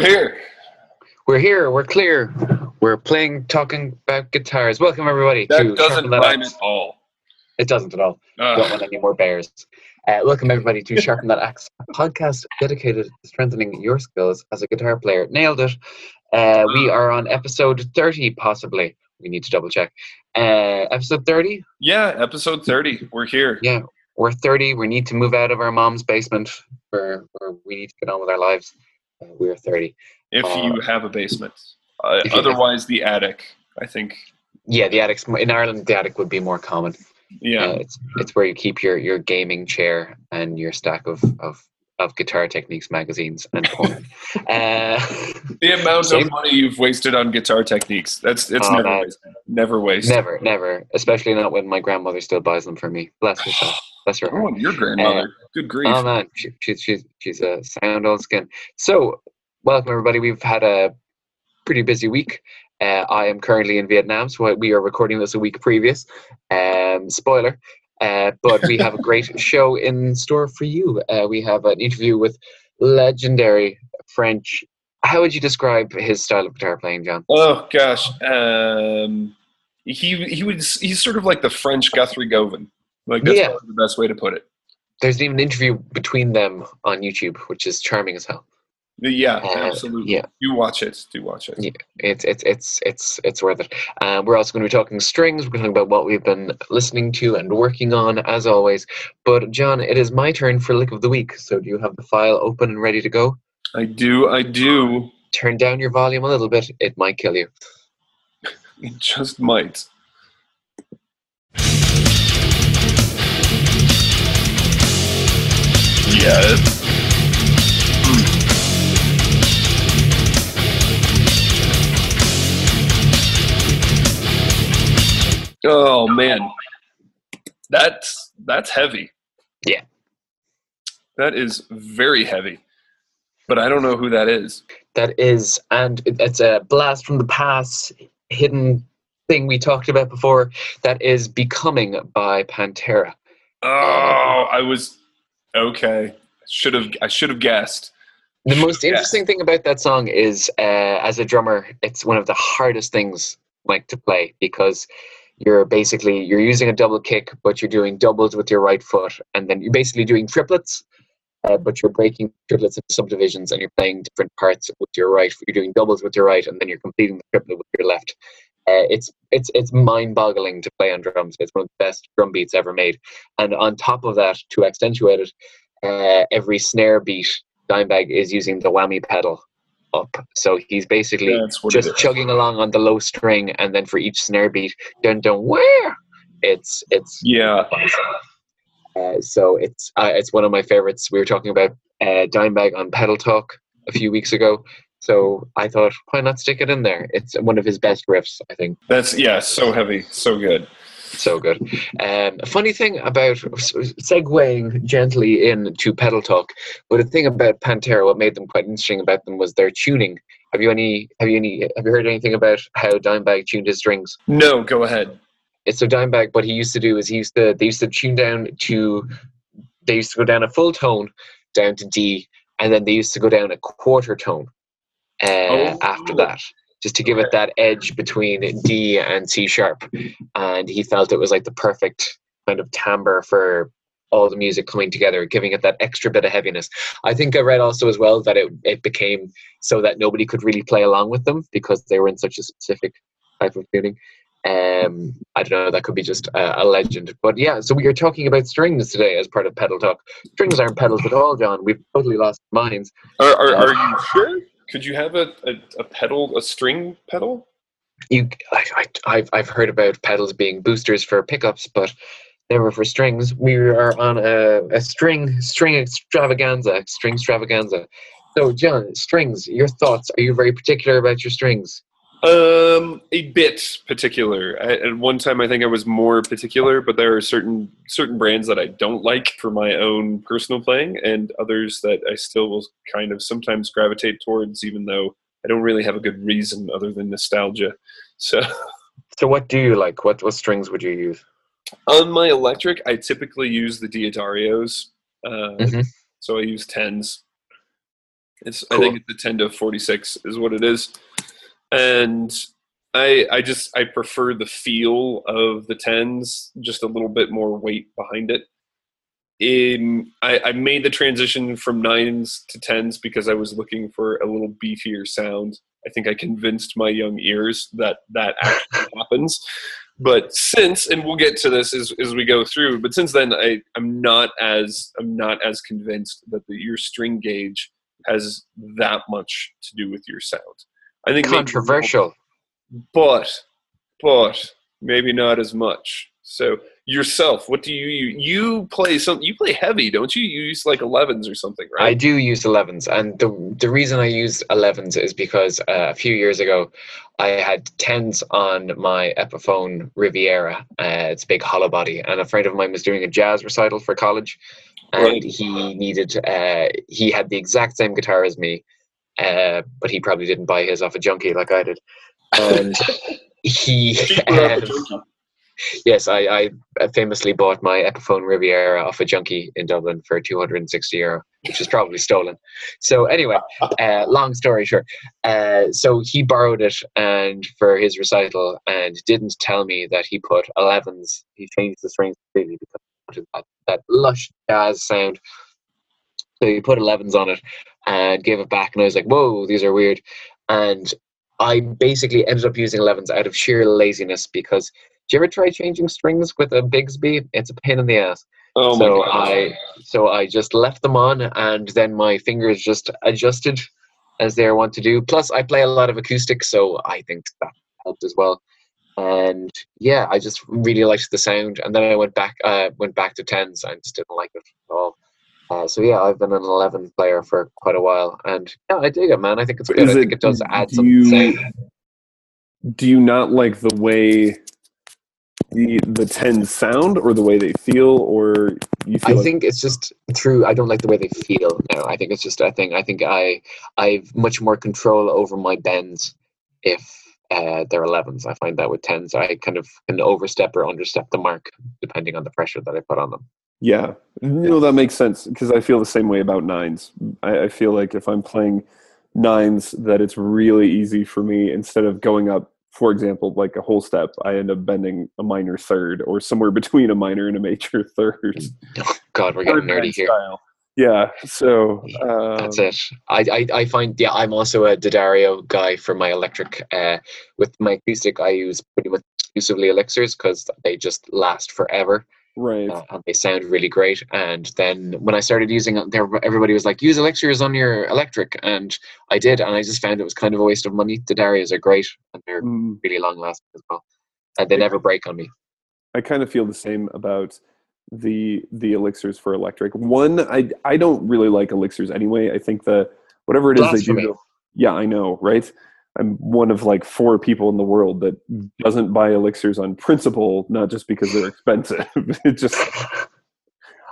We're here. We're here. We're clear. We're playing Talking About Guitars. Welcome, everybody. That doesn't rhyme at all. It doesn't at all. Don't want any more bears. Welcome, everybody, to Sharpen That Axe, a podcast dedicated to strengthening your skills as a guitar player. Nailed it. We are on episode 30, possibly. We need to double check. Episode 30? Yeah, episode 30. We're here. Yeah, we're 30. We need to move out of our mom's basement. We need to get on with our lives. We're 30. If you have a basement. Otherwise, the attic, I think. Yeah, the attic's in Ireland, the attic would be more common. Yeah. It's where you keep your gaming chair and your stack of Guitar Techniques magazines and porn. The amount of money you've wasted on Guitar Techniques. Never wasted. Never. Especially not when my grandmother still buys them for me. Bless herself. Bless her heart. Oh, your grandmother. Good grief. Oh, man. She's a sound old skin. So, welcome, everybody. We've had a pretty busy week. I am currently in Vietnam, so we are recording this a week previous. Spoiler. But we have a great show in store for you. We have an interview with legendary French. How would you describe his style of guitar playing, John? Oh, gosh. He's sort of like the French Guthrie Govan. Like, that's probably the best way to put it. There's even an interview between them on YouTube, which is charming as hell. Yeah, absolutely. Yeah. Do watch it. Yeah, it's worth it. We're also going to be talking strings. We're going to talk about what we've been listening to and working on, as always. But, John, it is my turn for Lick of the Week. So do you have the file open and ready to go? I do. Turn down your volume a little bit. It might kill you. It just might. Yes. Oh man, that's heavy. Yeah, that is very heavy. But I don't know who that is. That is, and it's a blast from the past, hidden thing we talked about before. That is Becoming by Pantera. Oh, I was okay. I should have guessed. The most interesting thing about that song is, as a drummer, it's one of the hardest things to play because. You're using a double kick, but you're doing doubles with your right foot. And then you're basically doing triplets, but you're breaking triplets into subdivisions and you're playing different parts with your right. You're doing doubles with your right, and then you're completing the triplet with your left. It's mind-boggling to play on drums. It's one of the best drum beats ever made. And on top of that, to accentuate it, every snare beat, Dimebag is using the whammy pedal. Up, so he's basically just chugging along on the low string, and then for each snare beat, dun where it's yeah. So it's one of my favorites. We were talking about Dimebag on Pedal Talk a few weeks ago, so I thought, why not stick it in there? It's one of his best riffs, I think. So heavy, so good. So good. A funny thing about segueing gently into Pedal Talk, but the thing about Pantera, what made them quite interesting about them was their tuning. Have you heard anything about how Dimebag tuned his strings? No, go ahead. So Dimebag, what he used to do is they used to tune down to, they used to go down a full tone down to D, and then they used to go down a quarter tone after that. Just to give it that edge between D and C sharp. And he felt it was like the perfect kind of timbre for all the music coming together, giving it that extra bit of heaviness. I think I read also as well that it became so that nobody could really play along with them because they were in such a specific type of tuning. I don't know, that could be just a legend. But yeah, so we are talking about strings today as part of Pedal Talk. Strings aren't pedals at all, John. We've totally lost our minds. Are you sure? Could you have a pedal, a string pedal? I've heard about pedals being boosters for pickups, but never for strings. We are on a string extravaganza. So, John, strings. Your thoughts? Are you very particular about your strings? A bit particular. At one time, I think I was more particular, but there are certain brands that I don't like for my own personal playing, and others that I still will kind of sometimes gravitate towards, even though I don't really have a good reason other than nostalgia. So what do you like? What strings would you use? On my electric, I typically use the D'Addarios. So I use 10s. It's cool. I think it's a 10-46 is what it is. And I prefer the feel of the 10s, just a little bit more weight behind it. I made the transition from 9s to 10s because I was looking for a little beefier sound. I think I convinced my young ears that actually happens. But since, and we'll get to this as we go through, but since then I'm not as convinced that your string gauge has that much to do with your sound. I think controversial. But maybe not as much. So yourself, what do you use? You play heavy, don't you? You use like 11s or something, right? I do use 11s, and the reason I used 11s is because a few years ago I had 10s on my Epiphone Riviera. It's a big hollow body, and a friend of mine was doing a jazz recital for college, and right. He needed he had the exact same guitar as me, but he probably didn't buy his off a junkie like I did, and he. Yes, I famously bought my Epiphone Riviera off a junkie in Dublin for €260, which is probably stolen. So anyway, long story short. So he borrowed it and for his recital and didn't tell me that he put 11s. He changed the strings completely because of that lush jazz sound. So he put 11s on it and gave it back. And I was like, whoa, these are weird. And I basically ended up using 11s out of sheer laziness because... Do you ever try changing strings with a Bigsby? It's a pain in the ass. Oh so my God. So I just left them on, and then my fingers just adjusted as they are wont to do. Plus, I play a lot of acoustic, so I think that helped as well. And yeah, I just really liked the sound, and then I went back to 10s. I just didn't like it at all. So yeah, I've been an 11 player for quite a while, and yeah, I dig it, man. I think it's good. I think it does add something. Do you not like the way? The 10s sound, or the way they feel, or you feel? I think it's just true. I don't like the way they feel now. I think it's just a thing. I think I've much more control over my bends if they're 11s. I find that with 10s, I kind of can overstep or understep the mark depending on the pressure that I put on them. Yeah, no, that makes sense because I feel the same way about 9s. I feel like if I'm playing 9s, that it's really easy for me instead of going up. For example, like a whole step, I end up bending a minor third or somewhere between a minor and a major third. Oh, God, we're getting nerdy here. Style. Yeah, so... that's it. I find, yeah, I'm also a D'Addario guy for my electric. With my acoustic, I use pretty much exclusively Elixirs because they just last forever. Right. And they sound really great. And then when I started using it, everybody was like, use Elixirs on your electric. And I did. And I just found it was kind of a waste of money. D'Addarios are great. And they're really long lasting as well. And they never break on me. I kind of feel the same about the Elixirs for electric. One, I don't really like Elixirs anyway. I think whatever it is they do. Yeah, I know, right? I'm one of like 4 people in the world that doesn't buy Elixirs on principle, not just because they're expensive. It just,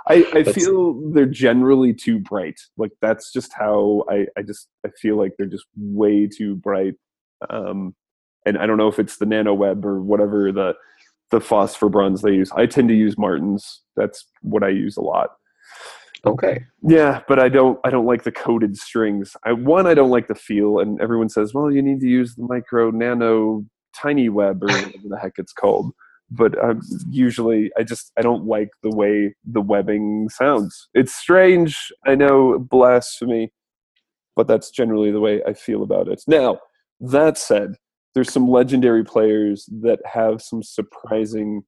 I feel they're generally too bright. Like that's just how I feel like they're just way too bright. And I don't know if it's the NanoWeb or whatever the phosphor bronze they use. I tend to use Martins. That's what I use a lot. Okay. Yeah, but I don't like the coated strings. I don't like the feel, and everyone says, well, you need to use the micro nano tiny web or whatever the heck it's called. But usually I don't like the way the webbing sounds. It's strange, I know, blasphemy, but that's generally the way I feel about it. Now, that said, there's some legendary players that have some surprising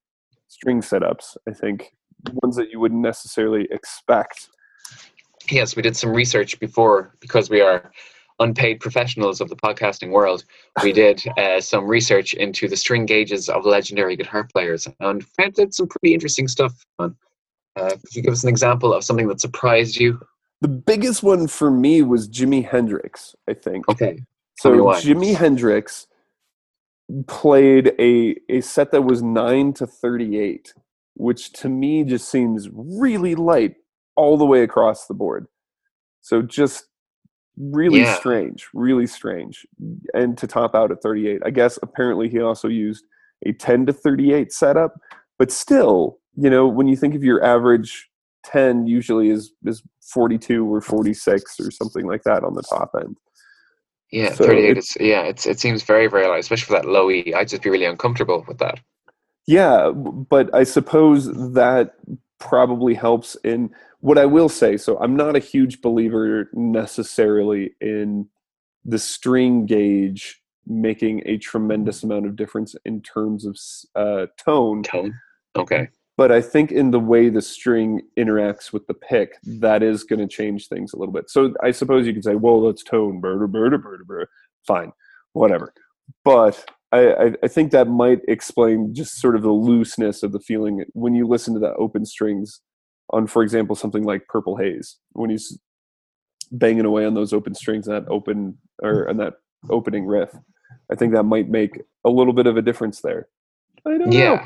string setups, I think. Ones that you wouldn't necessarily expect. Yes, we did some research before because we are unpaid professionals of the podcasting world. We did some research into the string gauges of legendary guitar players and found some pretty interesting stuff. Could you give us an example of something that surprised you? The biggest one for me was Jimi Hendrix, I think. Okay. So Jimi Hendrix played a set that was 9-38. Which to me just seems really light all the way across the board. So just really strange, really strange. And to top out at 38, I guess apparently he also used a 10-38 setup. But still, you know, when you think of your average 10 usually is 42 or 46 or something like that on the top end. Yeah, so 38 is, yeah, it seems very, very light, especially for that low E. I'd just be really uncomfortable with that. Yeah, but I suppose that probably helps in what I will say. So I'm not a huge believer necessarily in the string gauge making a tremendous amount of difference in terms of tone. Tone, okay. But I think in the way the string interacts with the pick, that is going to change things a little bit. So I suppose you could say, well, that's tone, fine, whatever. But I think that might explain just sort of the looseness of the feeling when you listen to the open strings on, for example, something like Purple Haze, when he's banging away on those open strings, and that opening riff. I think that might make a little bit of a difference there. I don't know.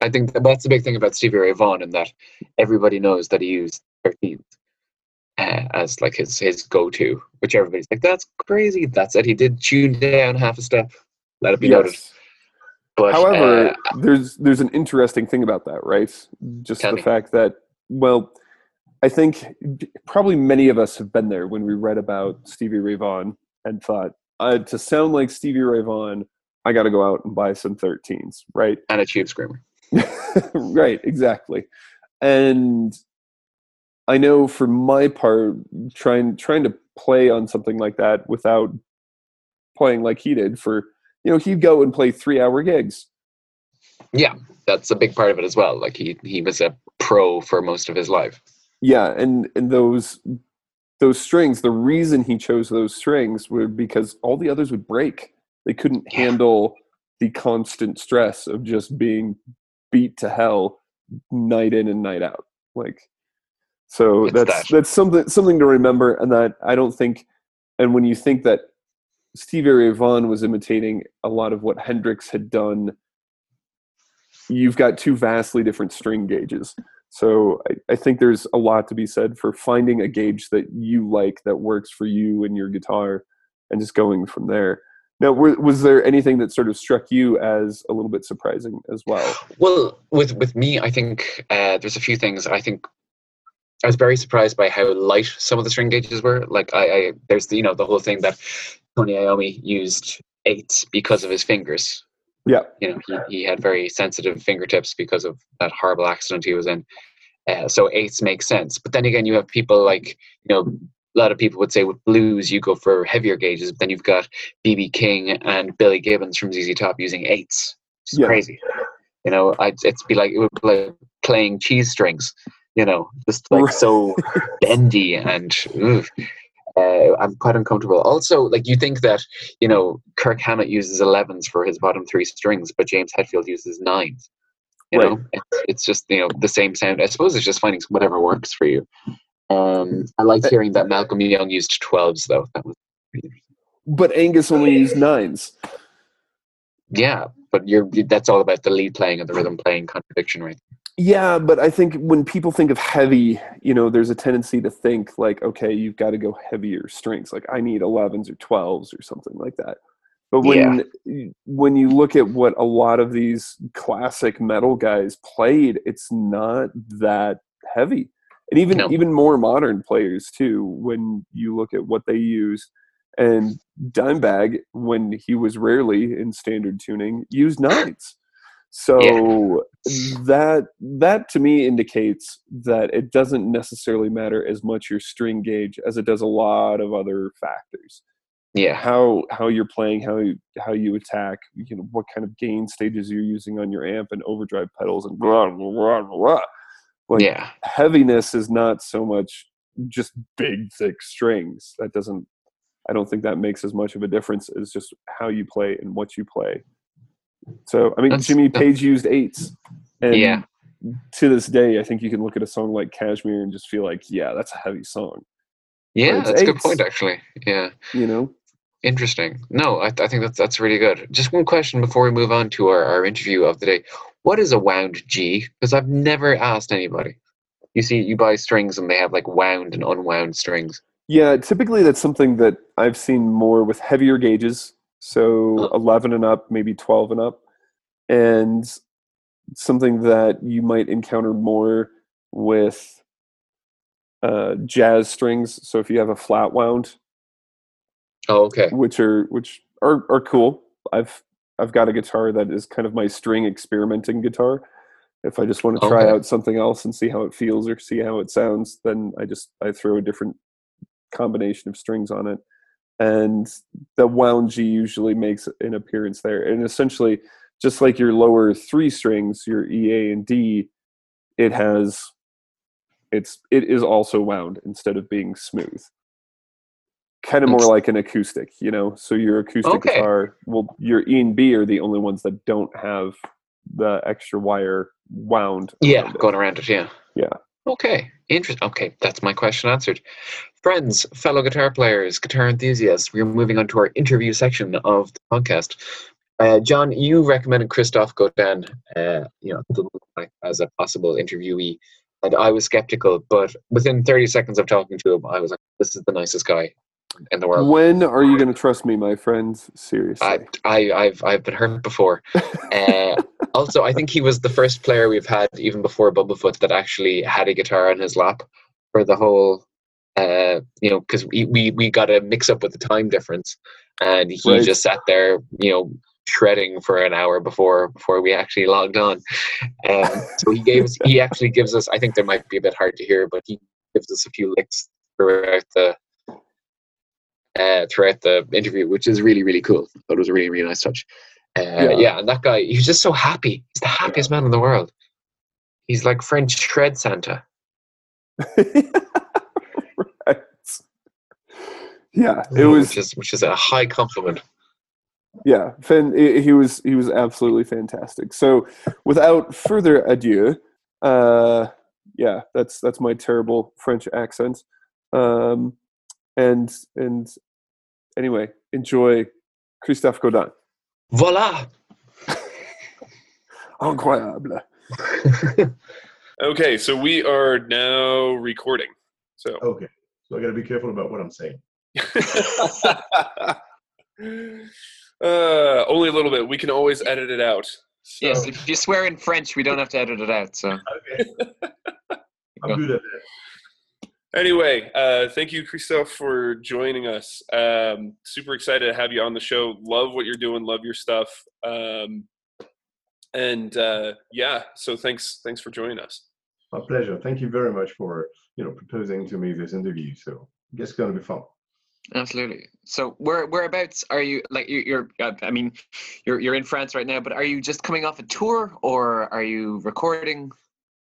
I think that's the big thing about Stevie Ray Vaughan, in that everybody knows that he used 13th as like his go-to, which everybody's like, that's crazy. That's it. He did tune down half a step. Let it be noted. But, however, there's an interesting thing about that, right? Just the fact that, well, I think probably many of us have been there when we read about Stevie Ray Vaughan and thought, to sound like Stevie Ray Vaughan, I got to go out and buy some 13s, right? And a tube screamer. Right, exactly. And I know for my part, trying to play on something like that without playing like he did for, he'd go and play 3-hour gigs. Yeah, that's a big part of it as well. Like he was a pro for most of his life. Yeah, and those strings, the reason he chose those strings were because all the others would break. They couldn't handle the constant stress of just being beat to hell night in and night out. So that's something to remember, and that I don't think. And when you think that Stevie Ray Vaughan was imitating a lot of what Hendrix had done, you've got two vastly different string gauges. So I think there's a lot to be said for finding a gauge that you like, that works for you and your guitar, and just going from there. Now, was there anything that sort of struck you as a little bit surprising as well? Well, with me, I think there's a few things. I think I was very surprised by how light some of the string gauges were. Like I there's the whole thing that Tony Iommi used 8 because of his fingers. Yeah, he had very sensitive fingertips because of that horrible accident he was in. So 8s make sense. But then again, you have people like, a lot of people would say with blues you go for heavier gauges. But then you've got B.B. King and Billy Gibbons from ZZ Top using 8s. It's crazy. It would be like playing cheese strings. Just like so bendy and. I'm quite uncomfortable. Also, you think that, Kirk Hammett uses 11s for his bottom 3 strings, but James Hetfield uses 9s. It's just, the same sound. I suppose it's just finding whatever works for you. I liked hearing that Malcolm Young used 12s, though. That was pretty interesting. But Angus only used 9s. Yeah, but that's all about the lead playing and the rhythm playing contradiction, right? Yeah, but I think when people think of heavy, there's a tendency to think like, okay, you've got to go heavier strings. Like I need 11s or 12s or something like that. But when you look at what a lot of these classic metal guys played, it's not that heavy. And even more modern players too, when you look at what they use. And Dimebag, when he was rarely in standard tuning, used 9s. So that to me indicates that it doesn't necessarily matter as much your string gauge as it does a lot of other factors. Yeah. How you're playing, how you attack, what kind of gain stages you're using on your amp and overdrive pedals and blah, blah, blah, blah. Heaviness is not so much just big, thick strings. I don't think that makes as much of a difference as just how you play and what you play. So, Jimmy Page used 8s. And to this day, I think you can look at a song like Cashmere and just feel like, that's a heavy song. Yeah, that's 8s. A good point, actually. Yeah. Interesting. No, I think that's really good. Just one question before we move on to our interview of the day. What is a wound G? Because I've never asked anybody. You buy strings and they have like wound and unwound strings. Yeah, typically that's something that I've seen more with heavier gauges. So 11 and up, maybe 12 and up. And something that you might encounter more with jazz strings. So if you have a flat wound, which are cool. I've got a guitar that is kind of my string experimenting guitar. If I just want to try out something else and see how it feels or see how it sounds, then I throw a different combination of strings on it. And the wound G usually makes an appearance there. And essentially, just like your lower three strings, your E, A, and D, it is also wound instead of being smooth. Kind of more like an acoustic, you know? So your acoustic guitar, well, your E and B are the only ones that don't have the extra wire wound. Yeah, going around it, yeah. Yeah. Okay, interesting. Okay, that's my question answered. Friends, fellow guitar players, guitar enthusiasts, we're moving on to our interview section of the podcast. John, you recommended Christophe Godin, as a possible interviewee, and I was skeptical, but within 30 seconds of talking to him, I was like, this is the nicest guy in the world. When are you going to trust me, my friend? Seriously. I've been hurt before. Also, I think he was the first player we've had, even before Bumblefoot, that actually had a guitar on his lap for the whole, because we got a mix-up with the time difference, and he just sat there, shredding for an hour before we actually logged on. So he actually gives us, I think they might be a bit hard to hear, but he gives us a few licks throughout the interview, which is really, really cool. I thought it was a really, really nice touch. And that guy, he's just so happy. He's the happiest man in the world. He's like French shred Santa. Right. Yeah, it was, which is a high compliment. Yeah, he was absolutely fantastic. So, without further ado, that's my terrible French accent. And anyway, enjoy Christophe Godin. Voilà! Incroyable. Okay, so we are now recording. Okay, so I got to be careful about what I'm saying. Only a little bit. We can always edit it out. So. Yes, if you swear in French, we don't have to edit it out. So. Okay. I'm good at that. Anyway, thank you, Christophe, for joining us. Super excited to have you on the show. Love what you're doing. Love your stuff. So thanks for joining us. My pleasure. Thank you very much for proposing to me this interview. So I guess it's going to be fun. Absolutely. So whereabouts are you? Like you're in France right now, but are you just coming off a tour or are you recording?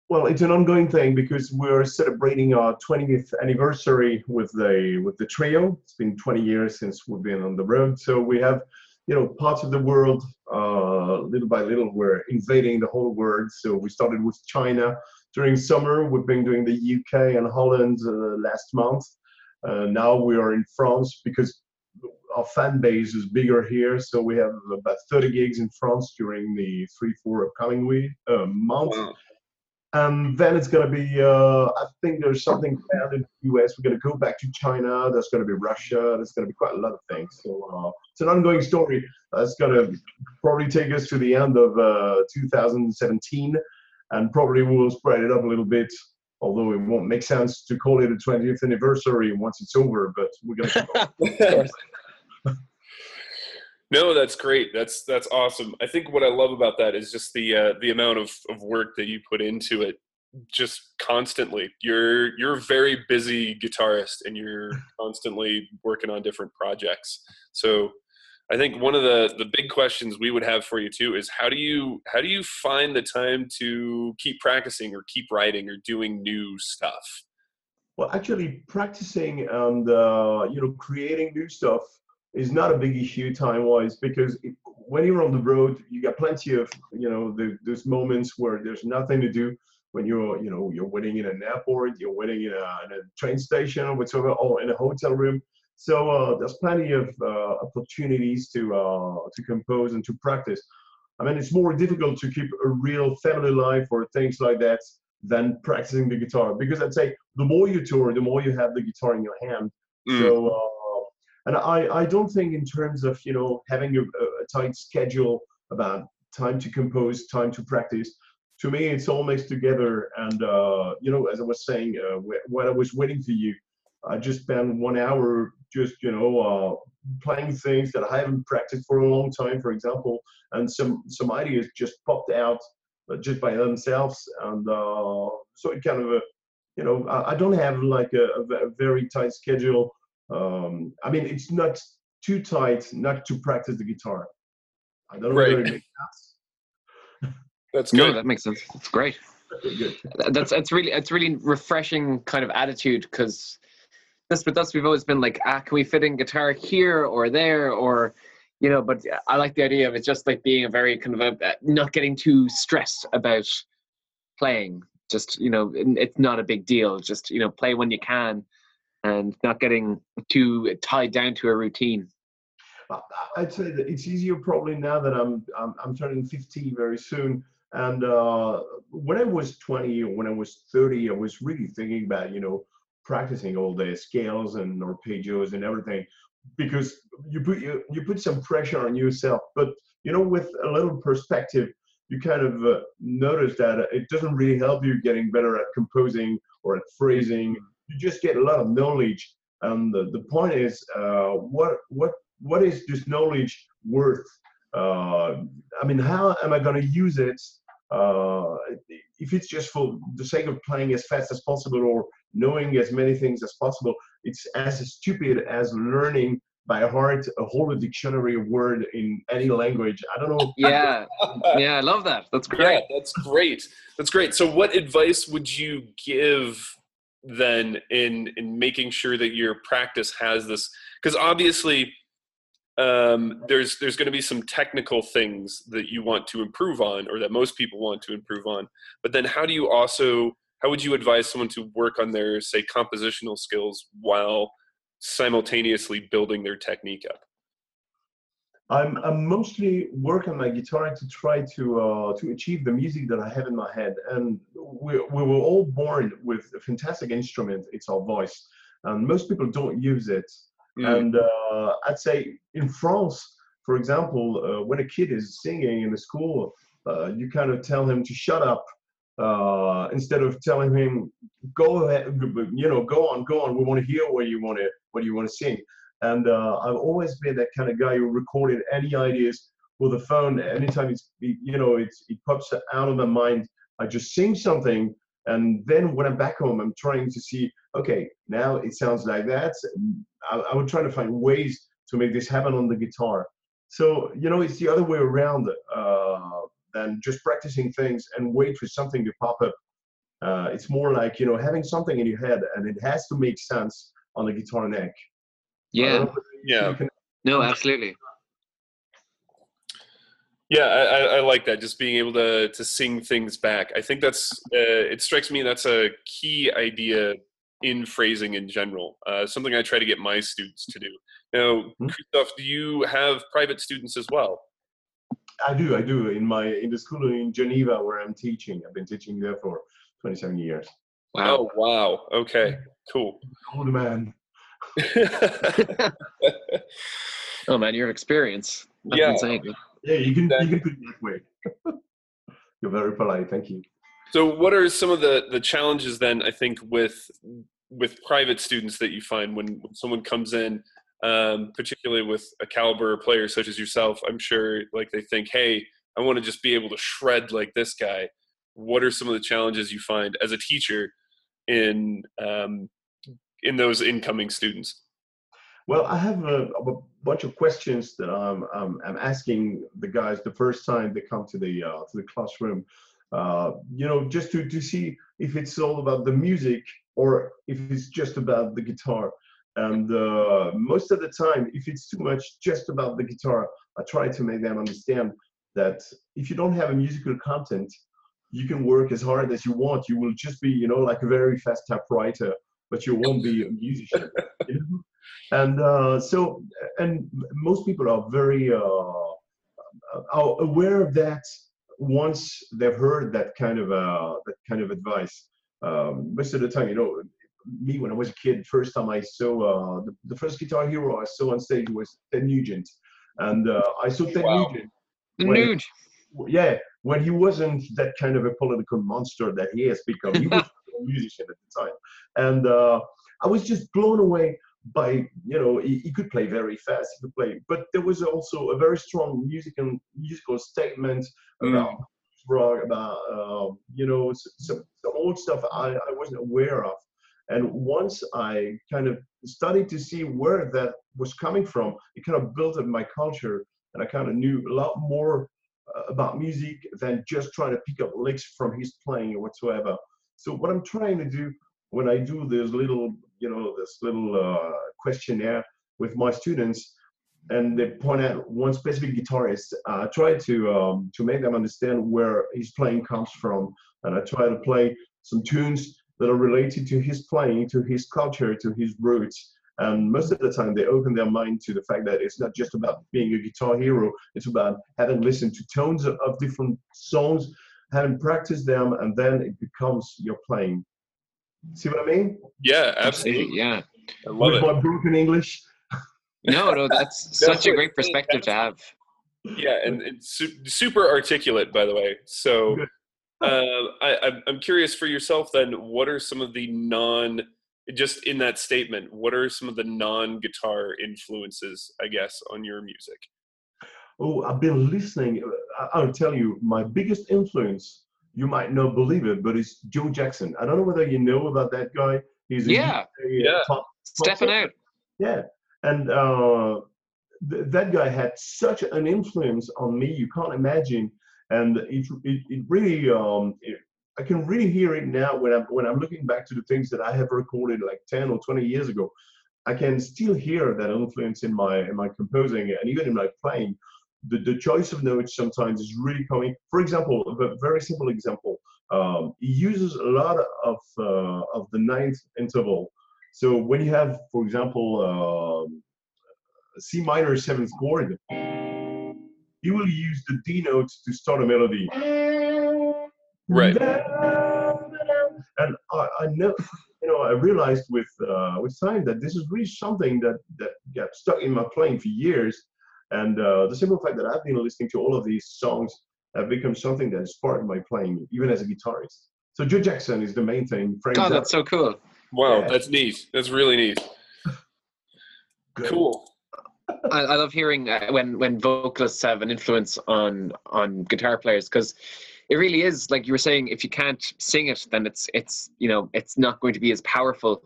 Well, it's an ongoing thing because we're celebrating our 20th anniversary with the trio. It's been 20 years since we've been on the road, so we have, parts of the world little by little. We're invading the whole world. So we started with China during summer. We've been doing the UK and Holland last month. Now we are in France because our fan base is bigger here. So we have about 30 gigs in France during the 3-4 upcoming months. Wow. And then it's going to be, I think there's something planned in the US. We're going to go back to China. There's going to be Russia. There's going to be quite a lot of things. So it's an ongoing story. It's going to probably take us to the end of 2017. And probably we'll spread it up a little bit, although it won't make sense to call it a 20th anniversary once it's over. But we're going to go. No, that's great. That's awesome. I think what I love about that is just the amount of work that you put into it, just constantly. You're a very busy guitarist, and you're constantly working on different projects. So, I think one of the big questions we would have for you too is how do you find the time to keep practicing or keep writing or doing new stuff? Well, actually, practicing and creating new stuff is not a big issue time-wise, because when you're on the road, you got plenty of, those moments where there's nothing to do, when you're waiting in an airport, you're waiting in a train station or whatever, or in a hotel room. So there's plenty of opportunities to compose and to practice. I mean, it's more difficult to keep a real family life or things like that than practicing the guitar, because I'd say the more you tour, the more you have the guitar in your hand. Mm. So. And I don't think in terms of, having a tight schedule about time to compose, time to practice. to me, it's all mixed together. And, you know, as I was saying, while I was waiting for you, I just spent 1 hour just, you know, playing things that I haven't practiced for a long time, for example, and some ideas just popped out just by themselves. And so it kind of, you know, I don't have like a very tight schedule. I mean, it's not too tight not to practice the guitar. I don't know whether it makes sense. That's good. No, that makes sense. That's great. Good. That's really refreshing kind of attitude, because we've always been like, can we fit in guitar here or there, or you know? But I like the idea of it just like being a very kind of not getting too stressed about playing. Just, you know, it's not a big deal. Just, you know, play when you can, and not getting too tied down to a routine. I'd say that it's easier probably now that I'm turning 50 very soon. And when I was 20 or when I was 30, I was really thinking about, you know, practicing all the scales and arpeggios and everything, because you put some pressure on yourself. But, you know, with a little perspective, you kind of notice that it doesn't really help you getting better at composing or at phrasing. You just get a lot of knowledge. And the point is, what is this knowledge worth? I mean, how am I going to use it? If it's just for the sake of playing as fast as possible or knowing as many things as possible, it's as stupid as learning by heart a whole dictionary word in any language. I don't know. Yeah. Yeah, I love that. That's great. Yeah, that's great. That's great. So what advice would you give then in making sure that your practice has this? Because obviously, there's going to be some technical things that you want to improve on, or that most people want to improve on. But then how would you advise someone to work on their, say, compositional skills while simultaneously building their technique up? I mostly work on my guitar to try to achieve the music that I have in my head. And we were all born with a fantastic instrument. It's our voice. And most people don't use it. Mm. And I'd say in France, for example, when a kid is singing in the school, you kind of tell him to shut up instead of telling him, go ahead, you know, go on. We want to hear what you want to sing. And I've always been that kind of guy who recorded any ideas with a phone. Anytime it pops out of my mind, I just sing something. And then when I'm back home, I'm trying to see, okay, now it sounds like that. I would try to find ways to make this happen on the guitar. So, you know, it's the other way around than just practicing things and wait for something to pop up. It's more like, you know, having something in your head, and it has to make sense on the guitar neck. Yeah. Yeah. No, absolutely. Yeah, I like that. Just being able to sing things back. I think that's, it strikes me that's a key idea in phrasing in general. Something I try to get my students to do. Now, Christophe, do you have private students as well? I do. In the school in Geneva where I'm teaching. I've been teaching there for 27 years. Wow. Oh, wow. Okay, cool. Old man. Oh, man, your experience. That's insane. Yeah, you can put it that way. You're very polite, thank you. So what are some of the challenges then, I think, with private students that you find when someone comes in, particularly with a caliber player such as yourself? I'm sure like they think, hey, I want to just be able to shred like this guy. What are some of the challenges you find as a teacher in those incoming students? Well, I have a bunch of questions that I'm asking the guys the first time they come to the classroom, you know, just to see if it's all about the music or if it's just about the guitar. And most of the time, if it's too much just about the guitar, I try to make them understand that if you don't have a musical content, you can work as hard as you want. You will just be, you know, like a very fast typewriter, but you won't be a musician. You know? And so most people are very aware of that once they've heard that kind of advice. Most of the time, you know, me when I was a kid, first time I saw the first guitar hero I saw on stage was Ted Nugent, and I saw Ted Nugent. Yeah, when he wasn't that kind of a political monster that he has become. He was a musician at the time. And I was just blown away by, you know, he could play very fast, he could play, but there was also a very strong musical statement about rock, about, you know, some old stuff I wasn't aware of. And once I kind of started to see where that was coming from, it kind of built up my culture, and I kind of knew a lot more about music than just trying to pick up licks from his playing or whatsoever. So what I'm trying to do when I do this little, you know, this little questionnaire with my students, and they point out one specific guitarist, I try to make them understand where his playing comes from, and I try to play some tunes that are related to his playing, to his culture, to his roots. And most of the time they open their mind to the fact that it's not just about being a guitar hero, it's about having listened to tones of different songs, having practiced them, and then it becomes your playing. See what I mean? Yeah, absolutely. Yeah. I love it. With my broken English. No, that's such a great perspective to have. Yeah, and it's super articulate, by the way. So I'm curious for yourself then, what are some of the just in that statement, what are some of the non-guitar influences, I guess, on your music? Oh, I've been listening. I'll tell you, my biggest influence, you might not believe it, but it's Joe Jackson. I don't know whether you know about that guy. He's top stepping out. Yeah, and that guy had such an influence on me, you can't imagine. And it really, I can really hear it now when I'm looking back to the things that I have recorded like 10 or 20 years ago. I can still hear that influence in my composing and even in my playing. The choice of notes sometimes is really coming. For example, a very simple example, he uses a lot of the ninth interval. So when you have, for example, C minor seventh chord, you will use the D notes to start a melody. Right. And I know, you know, I realized with time that this is really something that got stuck in my playing for years. And the simple fact that I've been listening to all of these songs have become something that has sparked my playing, even as a guitarist. So Joe Jackson is the main thing. God, that's so cool. Wow, yeah. That's neat. That's really neat. Cool. I love hearing when vocalists have an influence on guitar players, because it really is, like you were saying, if you can't sing it, then it's you know, it's not going to be as powerful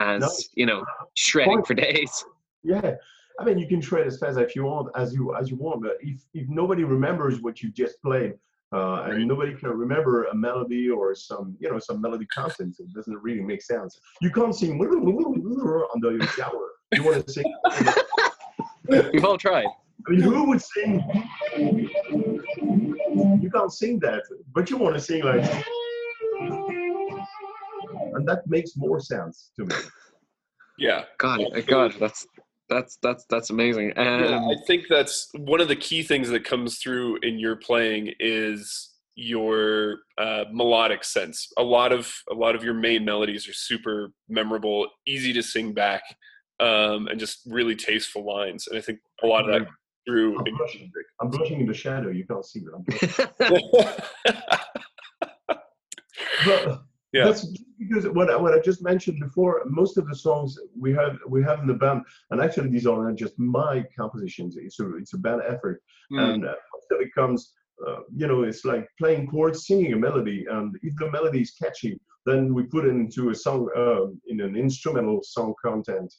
as you know, shredding for days. Yeah, I mean, you can shred as fast if you want, as you want, but if nobody remembers what you just played, and nobody can remember a melody or some melody content, it doesn't really make sense. You can't sing under your shower. You want to sing. We've all tried. I mean, who would sing? You can't sing that, but you want to sing like, and that makes more sense to me. Yeah. God, that's amazing. Yeah, I think that's one of the key things that comes through in your playing is your melodic sense. A lot of your main melodies are super memorable, easy to sing back. And just really tasteful lines, and I think a lot of that through. I'm blushing in the shadow. You can't see that. But yeah, that's because what I just mentioned before. Most of the songs we have in the band, and actually these are not just my compositions. It's a band effort, and so it comes. You know, it's like playing chords, singing a melody, and if the melody is catchy, then we put it into a song, in an instrumental song content.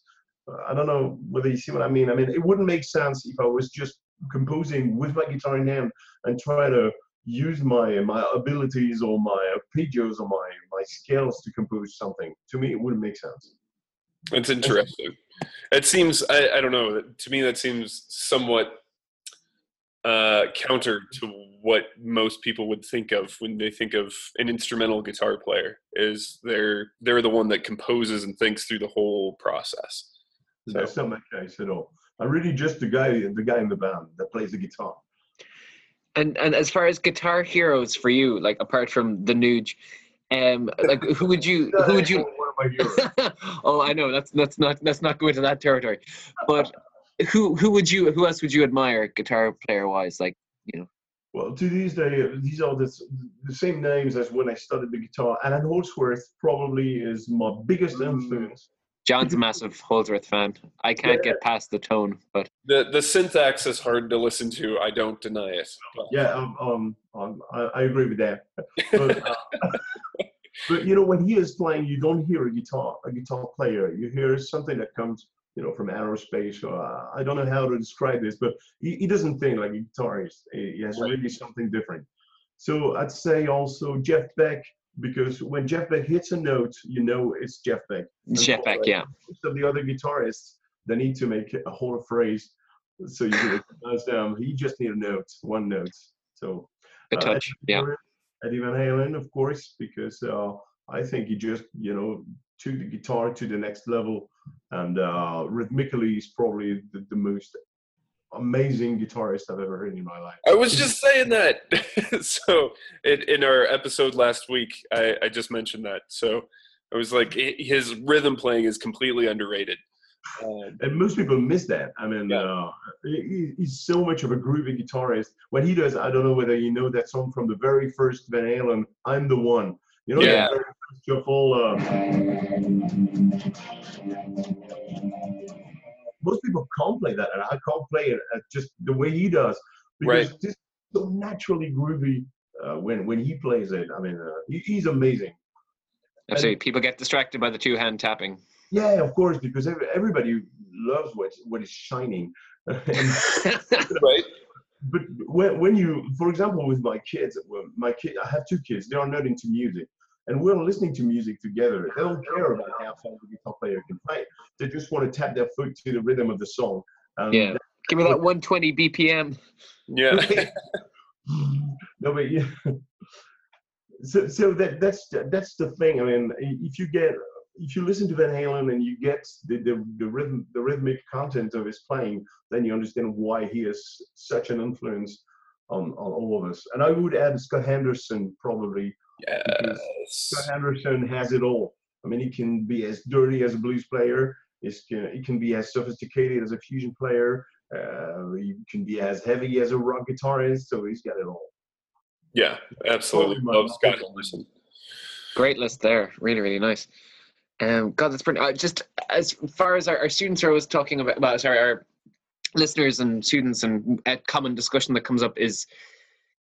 I don't know whether you see what I mean. I mean, it wouldn't make sense if I was just composing with my guitar in hand and try to use my abilities or my arpeggios or my scales to compose something. To me, it wouldn't make sense. That's interesting. It seems, I don't know, to me that seems somewhat counter to what most people would think of when they think of an instrumental guitar player, is they're the one that composes and thinks through the whole process. So. That's not my case at all. I'm really just the guy in the band that plays the guitar. And as far as guitar heroes for you, like apart from the Nuge, like who would you? Oh, I know that's not going to that territory, but. Who else would you admire guitar player wise, like, you know? Well, to this day, these are the same names as when I started the guitar. Allan Holdsworth probably is my biggest influence. John's a massive Holdsworth fan. I can't get past the tone, but the syntax is hard to listen to. I don't deny it. But. Yeah, I agree with that. But, but you know, when he is playing, you don't hear a guitar player. You hear something that comes, you know, from aerospace, or I don't know how to describe this, but he doesn't think like a guitarist. He has really something different. So I'd say also Jeff Beck, because when Jeff Beck hits a note, you know it's Jeff Beck. Yeah. Most of the other guitarists, they need to make a whole phrase so you can recognize them. He just needs a note, one note. So a touch, Eddie Van Halen, of course, because I think he just, you know, took the guitar to the next level. And rhythmically, he's probably the most amazing guitarist I've ever heard in my life. I was just saying that. So in our episode last week, I just mentioned that. So I was like, his rhythm playing is completely underrated. And most people miss that. I mean, he's so much of a groovy guitarist. What he does, I don't know whether you know that song from the very first Van Halen, I'm the One. You know, that very first shuffle. Most people can't play that, and I can't play it just the way he does, because it's so naturally groovy when he plays it. I mean, he's amazing. Absolutely. And people get distracted by the two-hand tapping. Yeah, of course, because everybody loves what is shining. Right. But when you, for example, with my kids, I have two kids. They are not into music, and we're listening to music together. They don't care about how far the guitar player can play. They just want to tap their foot to the rhythm of the song. Give me that 120 BPM. Yeah. No, but yeah. So that's the thing. I mean, if you listen to Van Halen and you get the rhythmic content of his playing, then you understand why he is such an influence on all of us. And I would add Scott Henderson, probably. Yes. Scott Henderson has it all. I mean, he can be as dirty as a blues player. He can be as sophisticated as a fusion player. He can be as heavy as a rock guitarist. So he's got it all. Yeah, absolutely. Love Scott Henderson. Great list there. Really, really nice. God, that's pretty. Just as far as our students are always talking about, well, sorry, our listeners and students, and a common discussion that comes up is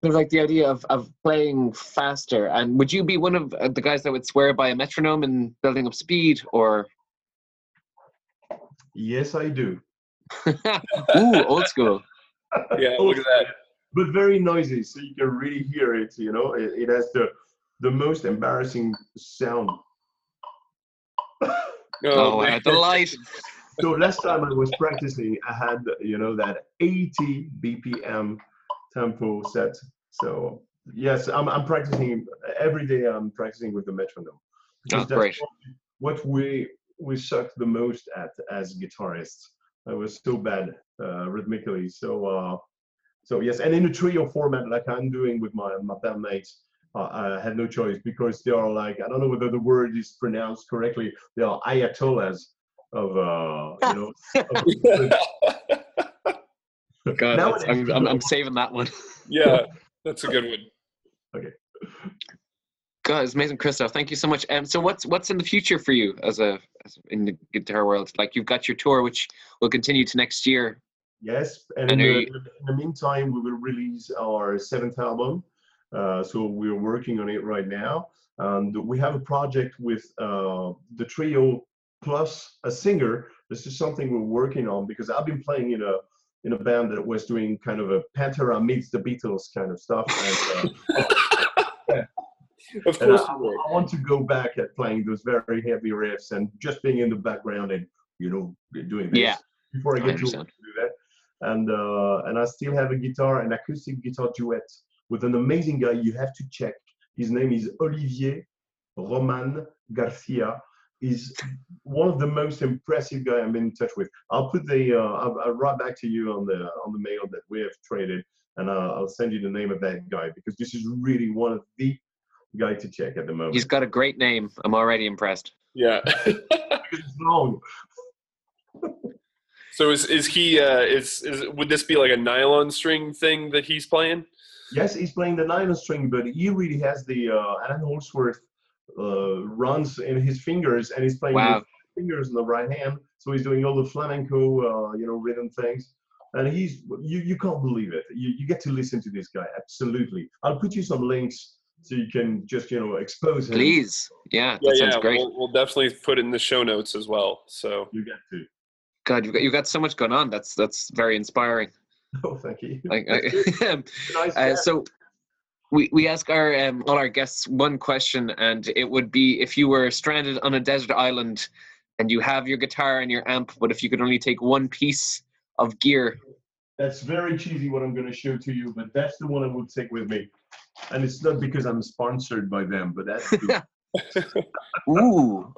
kind of like the idea of playing faster. And would you be one of the guys that would swear by a metronome and building up speed, or? Yes, I do. Ooh, old school. Yeah, look at that. But very noisy, so you can really hear it. You know, it has the most embarrassing sound. Oh, at the light. So last time I was practicing, I had, you know, that 80 BPM tempo set. So yes, I'm practicing every day. I'm practicing with the metronome. Oh, great. What we sucked the most at as guitarists. I was so bad rhythmically. So yes, and in a trio format, like I'm doing with my bandmates. I had no choice, because they are like, I don't know whether the word is pronounced correctly. They are ayatollahs of, you know. Of God, nowadays, I'm saving that one. Yeah, that's a good one. Okay. God, it's amazing, Christophe. Thank you so much. So what's in the future for you as in the guitar world? Like, you've got your tour, which will continue to next year. Yes, and in the meantime, we will release our 7th album. So we're working on it right now. We have a project with the trio plus a singer. This is something we're working on, because I've been playing in a band that was doing kind of a Pantera meets the Beatles kind of stuff. And, of course, I want to go back at playing those very heavy riffs and just being in the background and, you know, doing this before I get to do that. And I still have a guitar, an acoustic guitar duet, with an amazing guy you have to check. His name is Olivier Roman Garcia. He's one of the most impressive guys I've been in touch with. I'll put I'll write back to you on the mail that we have traded, and I'll send you the name of that guy, because this is really one of the guys to check at the moment. He's got a great name. I'm already impressed. Yeah. It's long. So is he, would this be like a nylon string thing that he's playing? Yes, he's playing the 9 string, but he really has the Allan Holdsworth runs in his fingers, and he's playing with fingers in the right hand. So he's doing all the flamenco, you know, rhythm things. And he's, you can't believe it. You get to listen to this guy, absolutely. I'll put you some links so you can just, you know, expose him. Please. Yeah, that sounds great. We'll definitely put it in the show notes as well. So you get to. God, you've got so much going on. That's very inspiring. Oh, thank you. So we ask our all our guests one question, and it would be, if you were stranded on a desert island and you have your guitar and your amp, but if you could only take one piece of gear. That's very cheesy what I'm going to show to you, but that's the one I would take with me. And it's not because I'm sponsored by them, but that's the Ooh.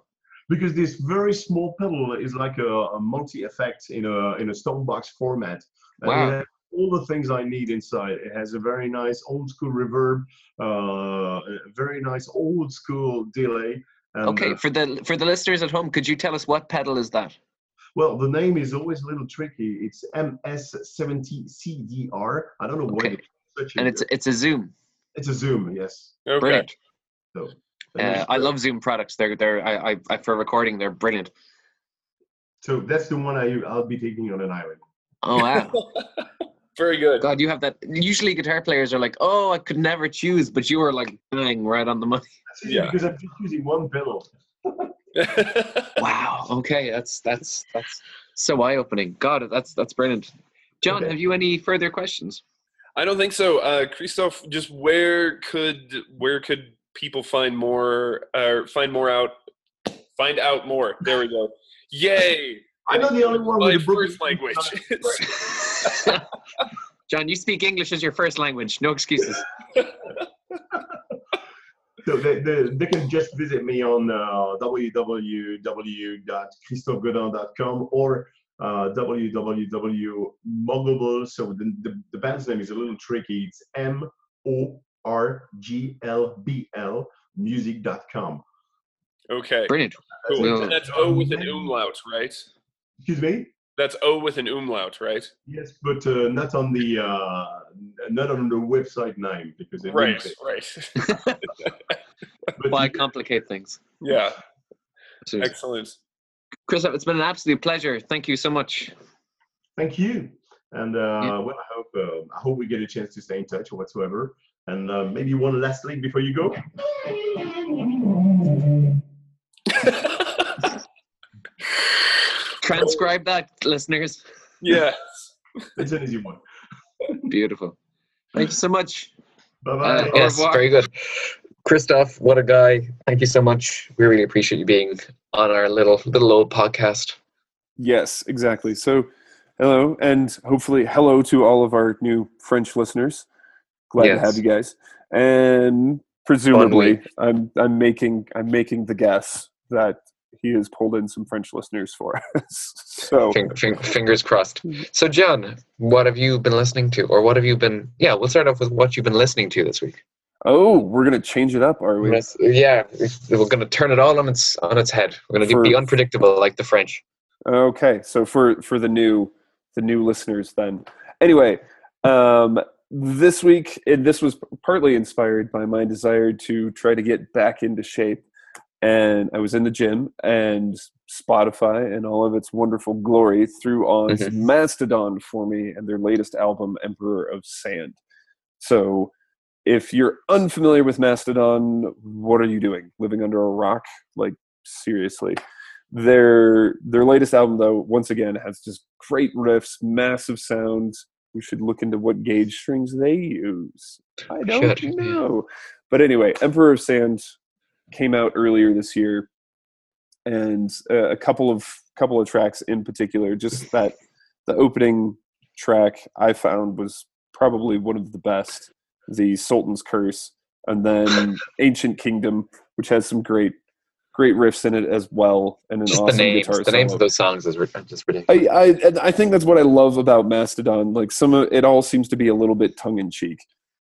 Because this very small pedal is like a multi-effect in a stone box format. Wow. It has all the things I need inside. It has a very nice old school reverb, a very nice old school delay. And, okay, for the listeners at home, could you tell us what pedal is that? Well, the name is always a little tricky. It's MS70CDR. I don't know why. And it's a Zoom. It's a Zoom, yes. Okay. Brilliant. So. I love Zoom products. They're for recording. They're brilliant. So that's the one I'll be taking on an island. Oh wow! Very good. God, you have that. Usually, guitar players are like, "Oh, I could never choose," but you were like, "Bang, right on the money." Yeah. Because I'm just using one pedal. Wow. Okay, that's so eye-opening. God, that's brilliant. John, okay. Have you any further questions? I don't think so. Christophe, just where could people find out more. There we go. Yay. I'm not the only one with my first language. John, you speak English as your first language. No excuses. So they can just visit me on www.christophegodin.com or www.mogulble. So the band's name is a little tricky. It's MORGLBL music.com. Okay. Brilliant. Cool. No. And that's O with an umlaut, right? Excuse me? That's O with an umlaut, right? Yes, but not on the website name, because it right. But why complicate things? Yeah. Excellent. Christophe, it's been an absolute pleasure. Thank you so much. Thank you. And well, I hope we get a chance to stay in touch or whatsoever. And maybe one last link before you go. Transcribe that, listeners. Yes. It's an easy one. Beautiful. Thank you so much. Bye-bye. Yes, very good. Christophe, what a guy. Thank you so much. We really appreciate you being on our little old podcast. Yes, exactly. So hello, and hopefully hello to all of our new French listeners. Glad to have you guys, and presumably, I'm making the guess that he has pulled in some French listeners for us. So fingers crossed. So, John, what have you been listening to, or what have you been? Yeah, we'll start off with what you've been listening to this week. Oh, we're gonna change it up, are we? Yeah, we're gonna turn it all on its head. We're gonna be unpredictable, like the French. Okay, so for the new listeners, then. Anyway. This week, this was partly inspired by my desire to try to get back into shape. And I was in the gym, and Spotify and all of its wonderful glory threw on Mastodon for me and their latest album, Emperor of Sand. So if you're unfamiliar with Mastodon, what are you doing? Living under a rock? Like, seriously. Their latest album, though, once again, has just great riffs, massive sounds. We should look into what gauge strings they use. I don't know. But anyway, Emperor of Sand came out earlier this year, and a couple of tracks in particular, just that the opening track I found was probably one of the best, the Sultan's Curse, and then Ancient Kingdom, which has some great riffs in it as well, and just awesome guitar solo. The names of those songs is just ridiculous. I think that's what I love about Mastodon. Like, some of it all seems to be a little bit tongue in cheek.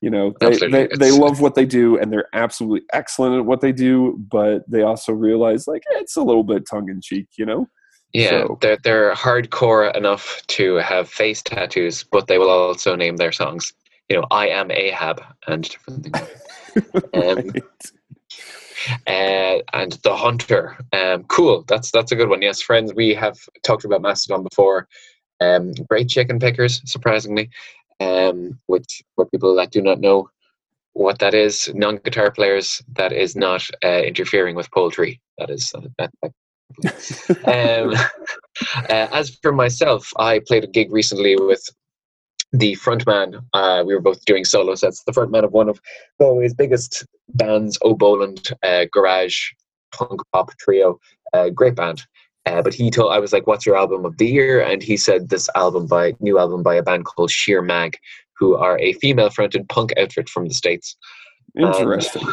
You know, they love what they do, and they're absolutely excellent at what they do. But they also realize, like, it's a little bit tongue in cheek. You know. Yeah, so. They're hardcore enough to have face tattoos, but they will also name their songs you know, I am Ahab and different things. And The Hunter. Cool. That's a good one. Yes, friends, we have talked about Mastodon before. Great chicken pickers, surprisingly, which for people that do not know what that is, non-guitar players, that is not interfering with poultry. That is as for myself, I played a gig recently with the frontman. We were both doing solo sets. The frontman of one of Galway's biggest bands, O'Boland, garage punk pop trio, great band. But he told, I was like, "What's your album of the year?" And he said, "This album by new album by a band called Sheer Mag, who are a female-fronted punk outfit from the States." Interesting.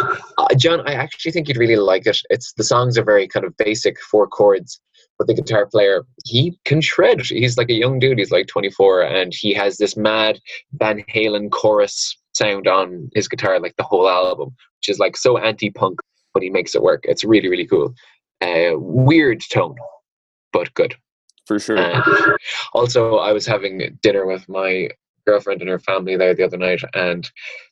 John, I actually think you'd really like it. It's, the songs are very kind of basic, 4 chords, but the guitar player, he can shred. He's like a young dude. He's like 24, and he has this mad Van Halen chorus sound on his guitar, like the whole album, which is like so anti-punk, but he makes it work. It's really, really cool. Weird tone, but good. For sure. Also, I was having dinner with my girlfriend and her family there the other night, and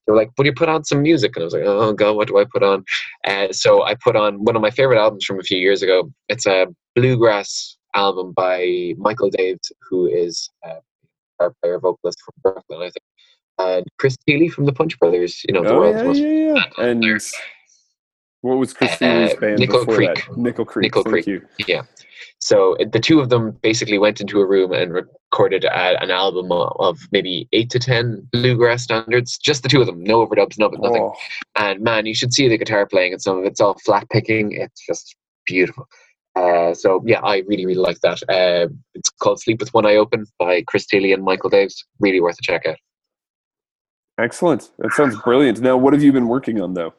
they were like, "Will you put on some music?" And I was like, "Oh God, what do I put on?" And so I put on one of my favorite albums from a few years ago. It's a bluegrass album by Michael Daves, who is a player vocalist from Brooklyn, I think, and Chris Thile from the Punch Brothers. You know, the world's most and what was Chris Thiele's band before Creek. That? Nickel Creek. Yeah. So the two of them basically went into a room and recorded an album of maybe 8 to 10 bluegrass standards. Just the two of them, no overdubs, nothing. Oh. And man, you should see the guitar playing and some of it's all flat picking. It's just beautiful. So yeah, I really, really like that. It's called "Sleep with One Eye Open" by Chris Thile and Michael Daves. Really worth a check out. Excellent. That sounds brilliant. Now, what have you been working on, though?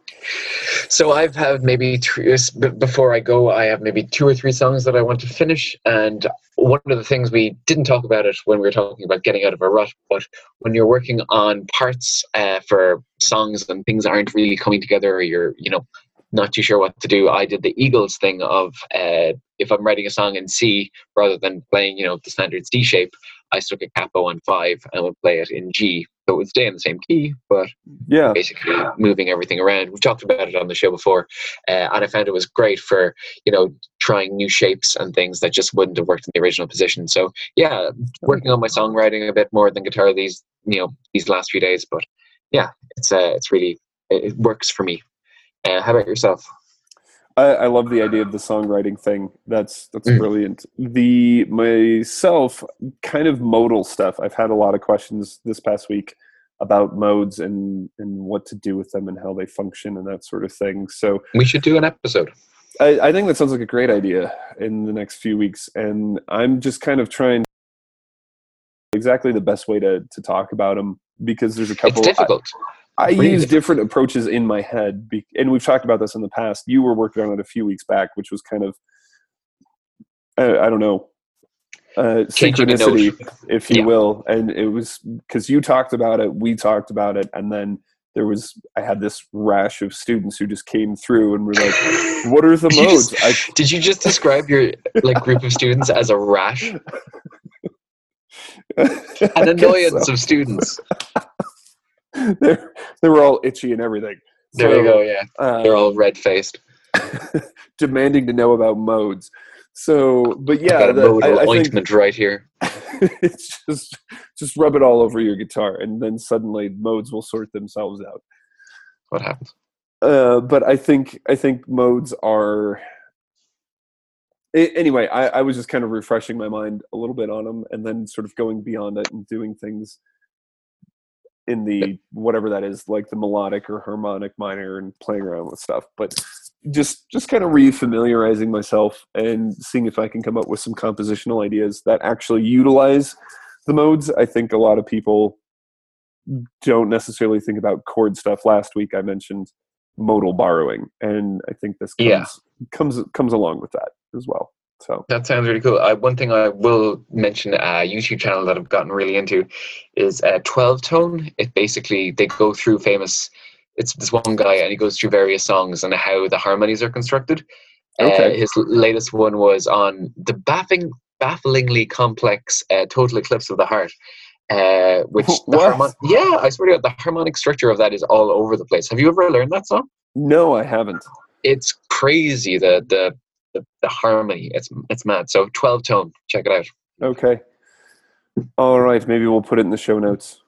So I've had maybe three, before I go, I have maybe 2 or 3 songs that I want to finish. And one of the things, we didn't talk about it when we were talking about getting out of a rut, but when you're working on parts for songs and things aren't really coming together, or you're, you know, not too sure what to do, I did the Eagles thing of if I'm writing a song in C, rather than playing, you know, the standard C shape, I stuck a capo on 5 and would play it in G. So it would stay in the same key, but yeah, basically moving everything around. We've talked about it on the show before, and I found it was great for, you know, trying new shapes and things that just wouldn't have worked in the original position. So yeah, working on my songwriting a bit more than guitar these last few days. But yeah, it's really, it works for me. How about yourself? I love the idea of the songwriting thing. That's brilliant. Myself, kind of modal stuff. I've had a lot of questions this past week about modes and what to do with them and how they function and that sort of thing. So we should do an episode. I think that sounds like a great idea in the next few weeks. And I'm just kind of trying exactly the best way to talk about them, because there's a couple. It's difficult. I use different approaches in my head, and we've talked about this in the past. You were working on it a few weeks back, which was kind of, I don't know, synchronicity, if you will. And it was because you talked about it, we talked about it, and then I had this rash of students who just came through and were like, "What are the modes?" Did you just describe your group of students as a rash? An annoyance of students. They were all itchy and everything. There you go, yeah. They're all red-faced. Demanding to know about modes. So, but yeah. I've got a modal ointment right here. It's just rub it all over your guitar, and then suddenly modes will sort themselves out. What happens? But I think modes are... Anyway, I was just kind of refreshing my mind a little bit on them, and then sort of going beyond it and doing things in the whatever that is, like the melodic or harmonic minor, and playing around with stuff, but just kind of re-familiarizing myself and seeing if I can come up with some compositional ideas that actually utilize the modes. I think a lot of people don't necessarily think about chord stuff. Last week I mentioned modal borrowing, and I think this comes along with that as well. So that sounds really cool. One thing I will mention, a YouTube channel that I've gotten really into is 12 Tone. It basically, they go through it's this one guy, and he goes through various songs and how the harmonies are constructed. Okay. His latest one was on the bafflingly complex Total Eclipse of the Heart. which yeah, I swear to God, the harmonic structure of that is all over the place. Have you ever learned that song? No, I haven't. It's crazy, the harmony. It's mad. So 12 Tone, check it out. Okay. All right, maybe we'll put it in the show notes.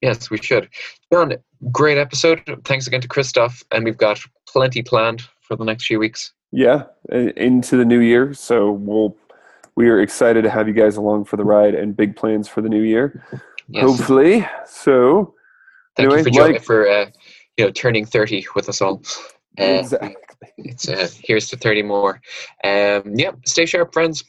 Yes, we should. John, great episode. Thanks again to Christophe, and we've got plenty planned for the next few weeks. Yeah, into the new year. So we are excited to have you guys along for the ride, and big plans for the new year. Yes. Hopefully. So thank you for joining, for turning 30 with us all. Exactly. Here's to 30 more. Yeah, stay sharp, friends.